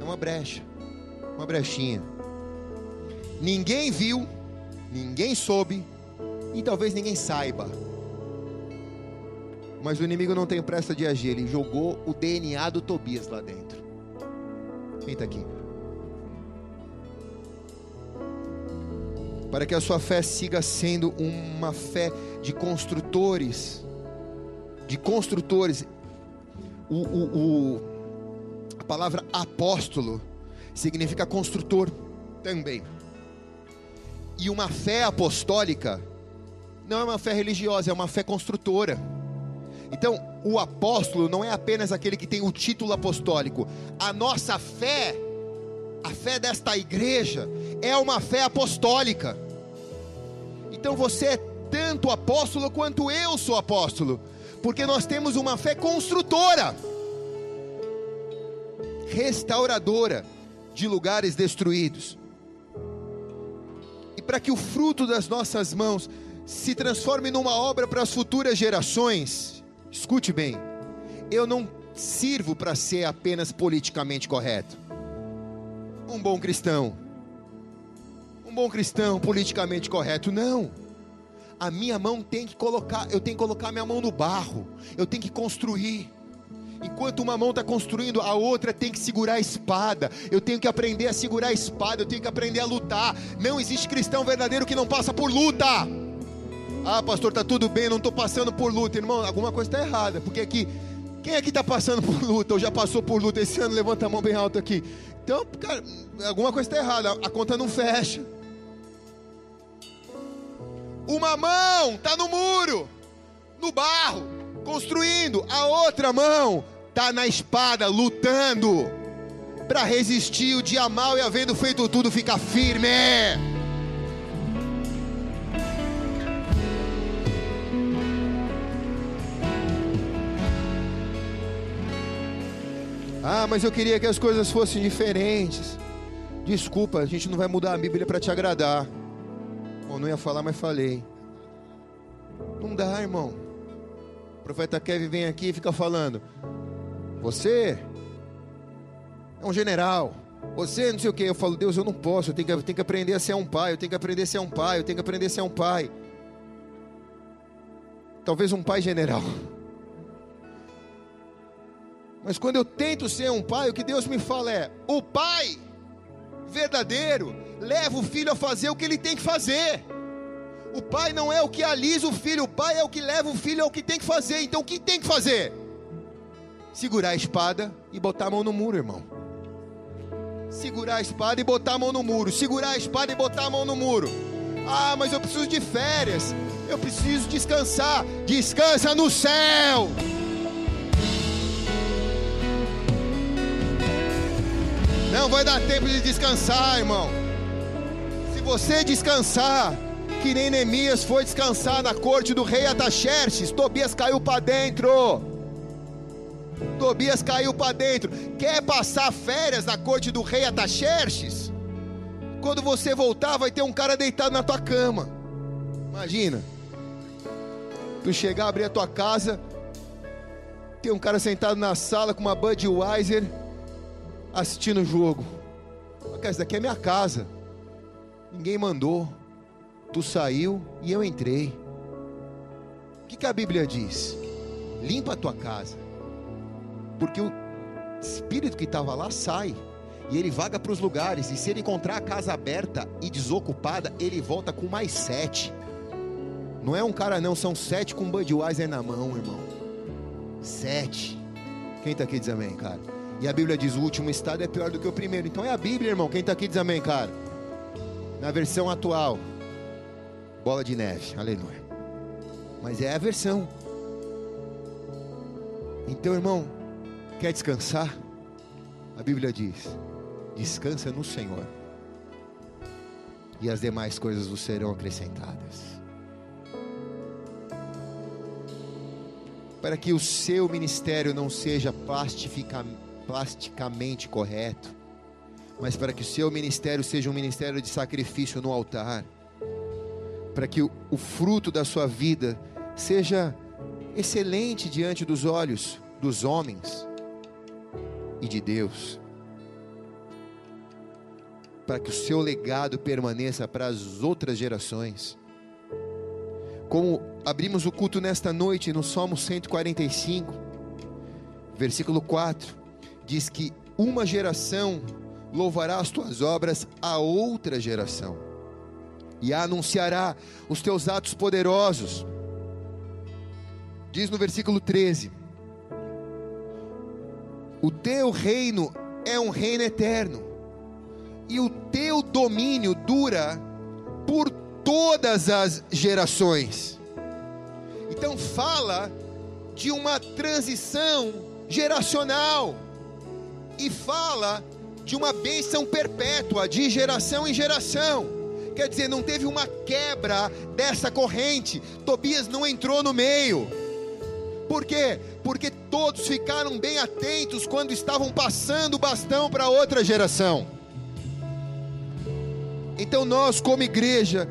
É uma brecha, uma brechinha. Ninguém viu, ninguém soube e talvez ninguém saiba. Mas o inimigo não tem pressa de agir, ele jogou o DNA do Tobias lá dentro. Quem está aqui? Para que a sua fé siga sendo uma fé de construtores. De construtores. A palavra apóstolo significa construtor também. E uma fé apostólica não é uma fé religiosa, é uma fé construtora. Então, o apóstolo não é apenas aquele que tem o título apostólico. A nossa fé, a fé desta igreja, é uma fé apostólica. Então você é tanto apóstolo quanto eu sou apóstolo, porque nós temos uma fé construtora, restauradora de lugares destruídos. E para que o fruto das nossas mãos se transforme numa obra para as futuras gerações... Escute bem, eu não sirvo para ser apenas politicamente correto. Um bom cristão politicamente correto, não. A minha mão tem que colocar, eu tenho que colocar minha mão no barro, eu tenho que construir. Enquanto uma mão está construindo, a outra tem que segurar a espada. Eu tenho que aprender a segurar a espada, eu tenho que aprender a lutar. Não existe cristão verdadeiro que não passa por luta. Ah, pastor, está tudo bem, não estou passando por luta. Irmão, alguma coisa está errada, porque aqui, quem aqui está passando por luta, ou já passou por luta esse ano? Levanta a mão bem alta aqui. Então, cara, alguma coisa está errada, a conta não fecha. Uma mão está no muro, no barro, construindo, a outra mão está na espada, lutando, para resistir o dia mal e havendo feito tudo, fica firme. Ah, mas eu queria que as coisas fossem diferentes. Desculpa, a gente não vai mudar a Bíblia para te agradar. Bom, não ia falar, mas falei. Não dá, irmão. O profeta Kevin vem aqui e fica falando: você é um general, você não sei o que. Eu falo: Deus, eu não posso, eu tenho que aprender a ser um pai, eu tenho que aprender a ser um pai. Talvez um pai general. Mas quando eu tento ser um pai, o que Deus me fala é: o pai verdadeiro leva o filho a fazer o que ele tem que fazer. O pai não é o que alisa o filho, o pai é o que leva o filho ao que tem que fazer. Então o que tem que fazer? Segurar a espada e botar a mão no muro, irmão. Segurar a espada e botar a mão no muro. Segurar a espada e botar a mão no muro. Ah, mas eu preciso de férias, eu preciso descansar. Descansa no céu. Não vai dar tempo de descansar, irmão. Se você descansar, que nem Neemias foi descansar na corte do rei Ataxerxes, Tobias caiu para dentro. Quer passar férias na corte do rei Ataxerxes? Quando você voltar, vai ter um cara deitado na tua cama. Imagina. Tu chegar, abrir a tua casa, tem um cara sentado na sala com uma Budweiser, assistindo o jogo. cara, isso daqui é minha casa, ninguém mandou, tu saiu e eu entrei. O que a Bíblia diz? Limpa a tua casa, porque o espírito que estava lá sai, e ele vaga para os lugares, e se ele encontrar a casa aberta e desocupada, ele volta com mais 7, não é um cara não, são 7 com Budweiser na mão, irmão, 7, quem está aqui diz amém, cara? E a Bíblia diz, o último estado é pior do que o primeiro, então é a Bíblia, irmão, quem está aqui diz amém, cara? Na versão atual, bola de neve, aleluia, mas é a versão. Então, irmão, quer descansar? A Bíblia diz, descansa no Senhor, e as demais coisas vos serão acrescentadas. Para que o seu ministério não seja plasticamente correto, mas para que o seu ministério seja um ministério de sacrifício no altar, para que o fruto da sua vida seja excelente diante dos olhos dos homens e de Deus, para que o seu legado permaneça para as outras gerações. Como abrimos o culto nesta noite no Salmo 145, versículo 4, diz que uma geração louvará as tuas obras a outra geração, e anunciará os teus atos poderosos. Diz no versículo 13, o teu reino é um reino eterno, e o teu domínio dura por todas as gerações. Então fala de uma transição geracional, e fala de uma bênção perpétua, de geração em geração. Quer dizer, não teve uma quebra dessa corrente, Tobias não entrou no meio. Por quê? Porque todos ficaram bem atentos quando estavam passando o bastão para outra geração. Então nós, como igreja,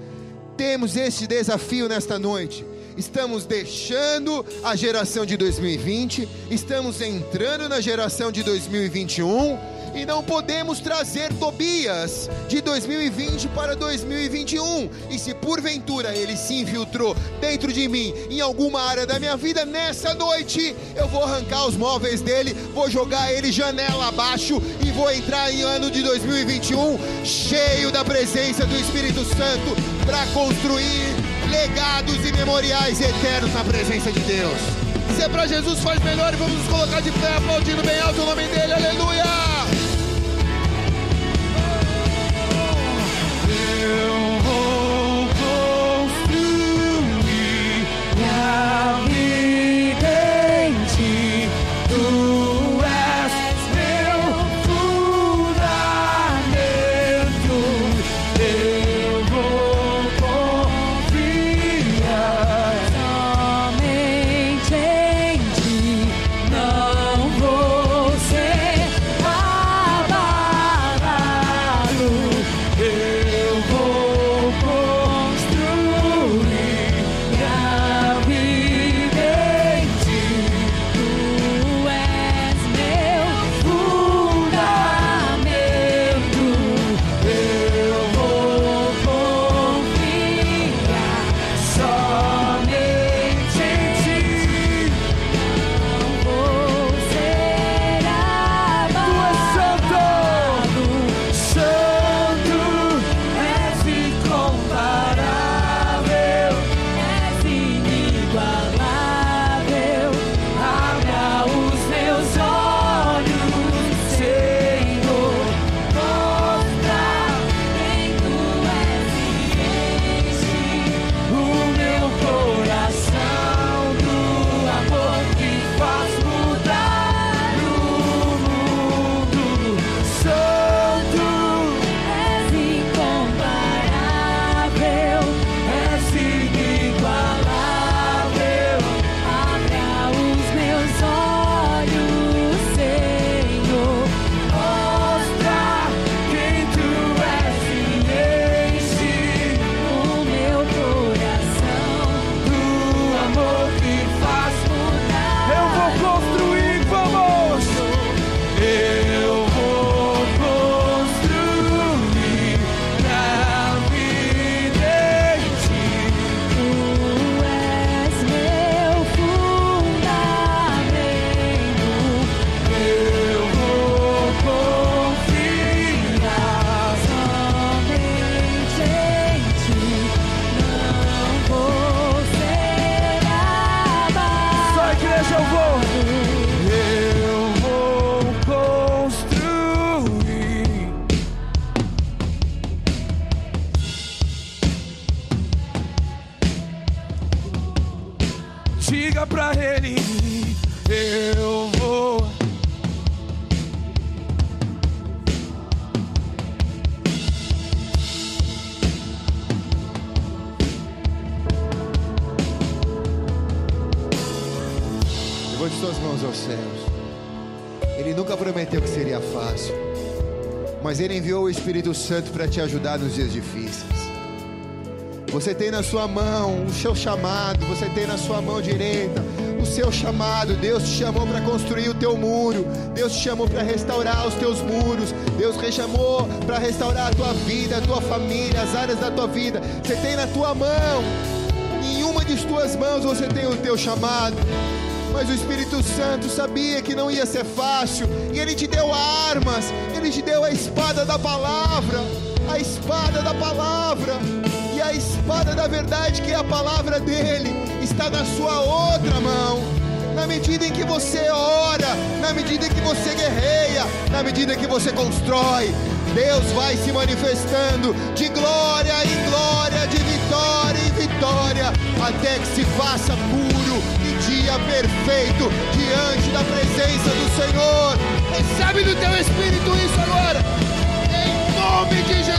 temos esse desafio nesta noite. Estamos deixando a geração de 2020, estamos entrando na geração de 2021, e não podemos trazer Tobias de 2020 para 2021, e se porventura ele se infiltrou dentro de mim, em alguma área da minha vida, nessa noite eu vou arrancar os móveis dele, vou jogar ele janela abaixo, e vou entrar em ano de 2021, cheio da presença do Espírito Santo, para construir legados e memoriais eternos na presença de Deus. Se é para Jesus, faz melhor, e vamos nos colocar de pé, aplaudindo bem alto o nome dele, aleluia! Eu vou construir minha vida em ti, tu és meu fundamento, eu vou confiar somente em ti, não vou ser mais. diga pra ele: eu vou. Levante suas mãos aos céus. Ele nunca prometeu que seria fácil, mas ele enviou o Espírito Santo para te ajudar nos dias difíceis. Você tem na sua mão o seu chamado, você tem na sua mão direita o seu chamado. Deus te chamou para construir o teu muro, Deus te chamou para restaurar os teus muros, Deus te chamou para restaurar a tua vida, a tua família, as áreas da tua vida. Você tem na tua mão, em uma de tuas mãos você tem o teu chamado. Mas o Espírito Santo sabia que não ia ser fácil, e Ele te deu armas, Ele te deu a espada da palavra, a espada da palavra. E a espada da verdade, que é a palavra dele, está na sua outra mão. Na medida em que você ora, na medida em que você guerreia, na medida em que você constrói, Deus vai se manifestando de glória em glória, de vitória em vitória, até que se faça puro e dia perfeito diante da presença do Senhor. Recebe do teu Espírito isso agora, em nome de Jesus.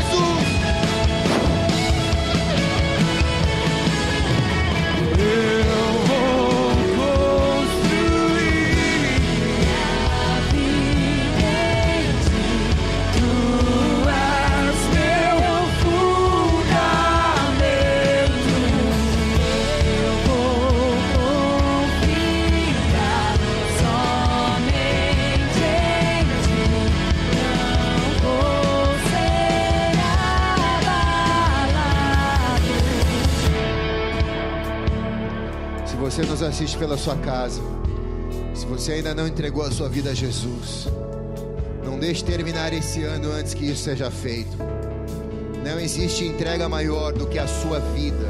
Se você nos assiste pela sua casa, se você ainda não entregou a sua vida a Jesus, não deixe terminar esse ano antes que isso seja feito. Não existe entrega maior do que a sua vida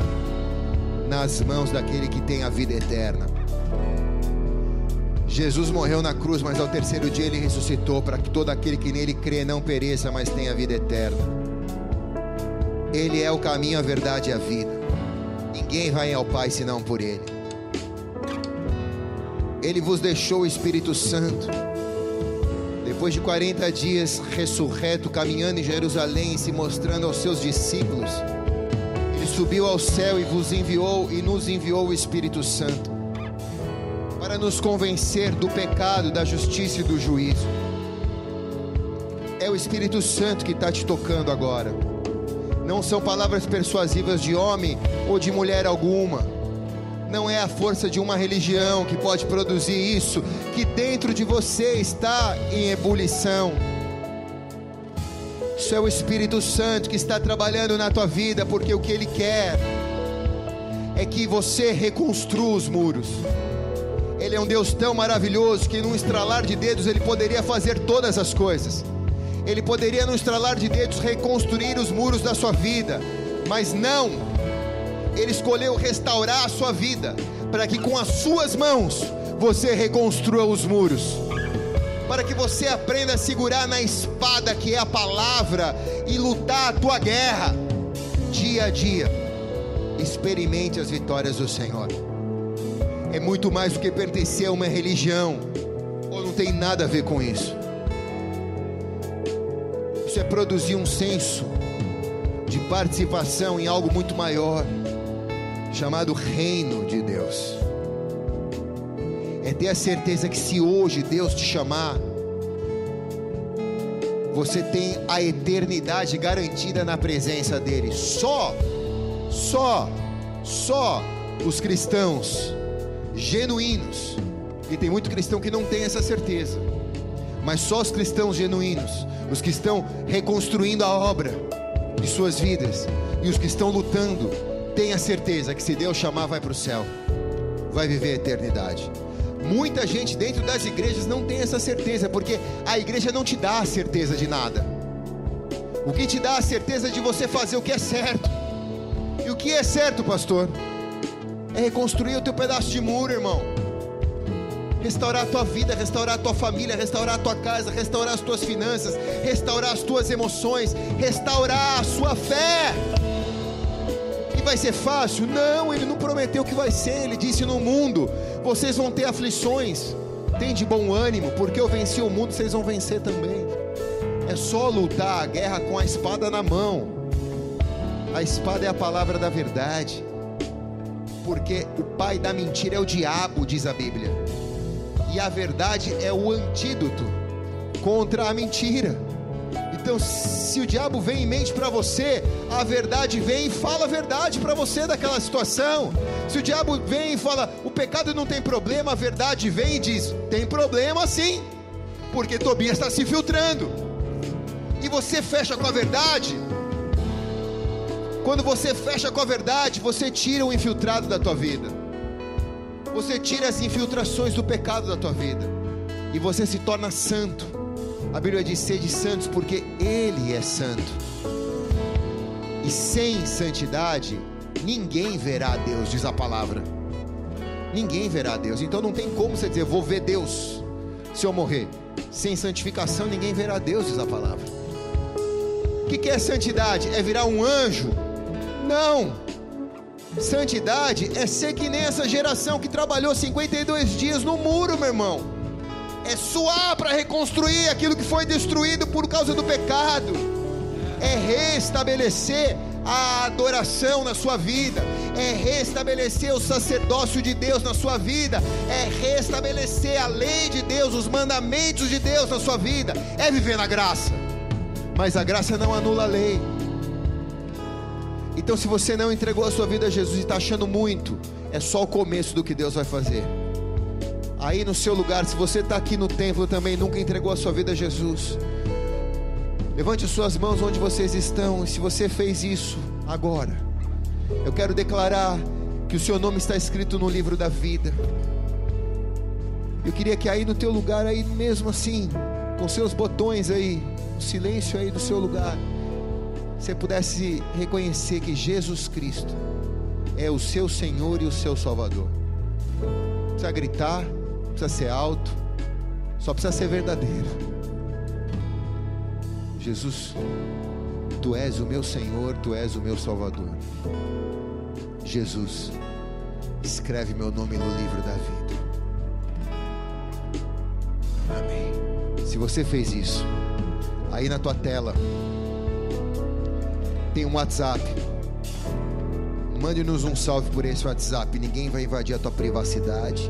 nas mãos daquele que tem a vida eterna. Jesus morreu na cruz, mas ao terceiro dia ele ressuscitou, para que todo aquele que nele crê não pereça, mas tenha a vida eterna. Ele é o caminho, a verdade e a vida. Ninguém vai ao Pai senão por ele. Ele vos deixou o Espírito Santo. Depois de 40 dias ressurreto, caminhando em Jerusalém e se mostrando aos seus discípulos, Ele subiu ao céu e vos enviou e nos enviou o Espírito Santo para nos convencer do pecado, da justiça e do juízo. É o Espírito Santo que está te tocando agora. Não são palavras persuasivas de homem ou de mulher alguma. Não é a força de uma religião que pode produzir isso, que dentro de você está em ebulição. Isso é o Espírito Santo que está trabalhando na tua vida, porque o que Ele quer é que você reconstrua os muros. Ele é um Deus tão maravilhoso que num estralar de dedos Ele poderia fazer todas as coisas. Ele poderia num estralar de dedos reconstruir os muros da sua vida, mas não. Ele escolheu restaurar a sua vida, para que com as suas mãos você reconstrua os muros, para que você aprenda a segurar na espada que é a palavra e lutar a tua guerra dia a dia. Experimente as vitórias do Senhor. É muito mais do que pertencer a uma religião, ou não tem nada a ver com isso. Isso é produzir um senso de participação em algo muito maior, chamado reino de Deus. É ter a certeza que se hoje Deus te chamar, você tem a eternidade garantida na presença dele. Só os cristãos genuínos, e tem muito cristão que não tem essa certeza, mas só os cristãos genuínos, os que estão reconstruindo a obra de suas vidas, e os que estão lutando, tenha certeza que se Deus chamar vai para o céu, vai viver a eternidade. Muita gente dentro das igrejas não tem essa certeza, porque a igreja não te dá a certeza de nada. O que te dá a certeza de você fazer o que é certo. E o que é certo, pastor? É reconstruir o teu pedaço de muro, irmão. Restaurar a tua vida, restaurar a tua família, restaurar a tua casa, restaurar as tuas finanças, restaurar as tuas emoções, restaurar a sua fé. vai ser fácil? Não, ele não prometeu que vai ser. Ele disse: no mundo vocês vão ter aflições, tem de bom ânimo, porque eu venci o mundo, vocês vão vencer também. É só lutar a guerra com a espada na mão. A espada é a palavra da verdade, porque o pai da mentira é o diabo, diz a Bíblia, e a verdade é o antídoto contra a mentira. Então, se o diabo vem em mente para você, a verdade vem e fala a verdade para você daquela situação. Se o diabo vem e fala, o pecado não tem problema, a verdade vem e diz, tem problema sim, porque Tobias está se filtrando. E você fecha com a verdade. Quando você fecha com a verdade, você tira o infiltrado da tua vida, você tira as infiltrações do pecado da tua vida, e você se torna santo. A Bíblia diz, sede santos porque Ele é santo, e sem santidade ninguém verá a Deus, diz a palavra. Ninguém verá a Deus. Então não tem como você dizer, vou ver Deus se eu morrer. Sem santificação ninguém verá a Deus, diz a palavra. O que é santidade? É virar um anjo? Não. Santidade é ser que nem essa geração que trabalhou 52 dias no muro, meu irmão. É suar para reconstruir aquilo que foi destruído por causa do pecado. É restabelecer a adoração na sua vida. É restabelecer o sacerdócio de Deus na sua vida. É restabelecer a lei de Deus, os mandamentos de Deus na sua vida. É viver na graça. Mas a graça não anula a lei. Então, se você não entregou a sua vida a Jesus e está achando muito, é só o começo do que Deus vai fazer. Aí no seu lugar, se você está aqui no templo também, nunca entregou a sua vida a Jesus, levante as suas mãos onde vocês estão, e se você fez isso agora, eu quero declarar que o seu nome está escrito no livro da vida. Eu queria que aí no teu lugar, aí mesmo assim, com seus botões aí, o silêncio aí do seu lugar, você pudesse reconhecer que Jesus Cristo é o seu Senhor e o seu Salvador. Não precisa gritar, precisa ser alto, só precisa ser verdadeiro. Jesus, Tu és o meu Senhor, Tu és o meu Salvador. Jesus, escreve meu nome no livro da vida. Amém. Se você fez isso, aí na tua tela tem um WhatsApp. Mande-nos um salve por esse WhatsApp. Ninguém vai invadir a tua privacidade.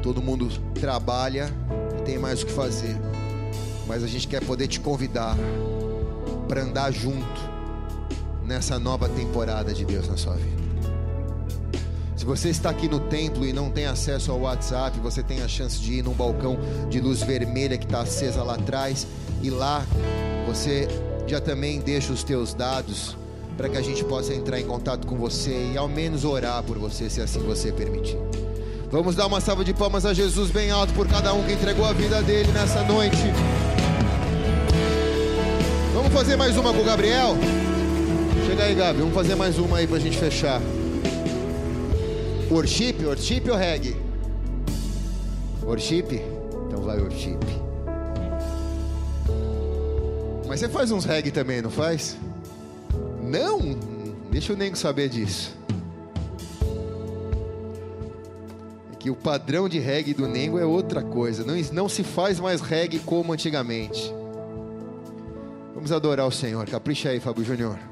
Todo mundo trabalha e tem mais o que fazer, mas a gente quer poder te convidar para andar junto nessa nova temporada de Deus na sua vida. Se você está aqui no templo e não tem acesso ao WhatsApp, você tem a chance de ir num balcão de luz vermelha que está acesa lá atrás, e lá você já também deixa os teus dados para que a gente possa entrar em contato com você e ao menos orar por você, se assim você permitir. Vamos dar uma salva de palmas a Jesus bem alto por cada um que entregou a vida dele nessa noite. Vamos fazer mais uma com o Gabriel? Chega aí, Gabi, vamos fazer mais uma aí pra gente fechar. Worship, worship ou reggae? Worship? Então vai worship. Mas você faz uns reggae também, não faz? Não? Deixa o nego saber disso. Que o padrão de reggae do Nengo é outra coisa. Não se faz mais reggae como antigamente. Vamos adorar o Senhor. Capricha aí, Fábio Júnior.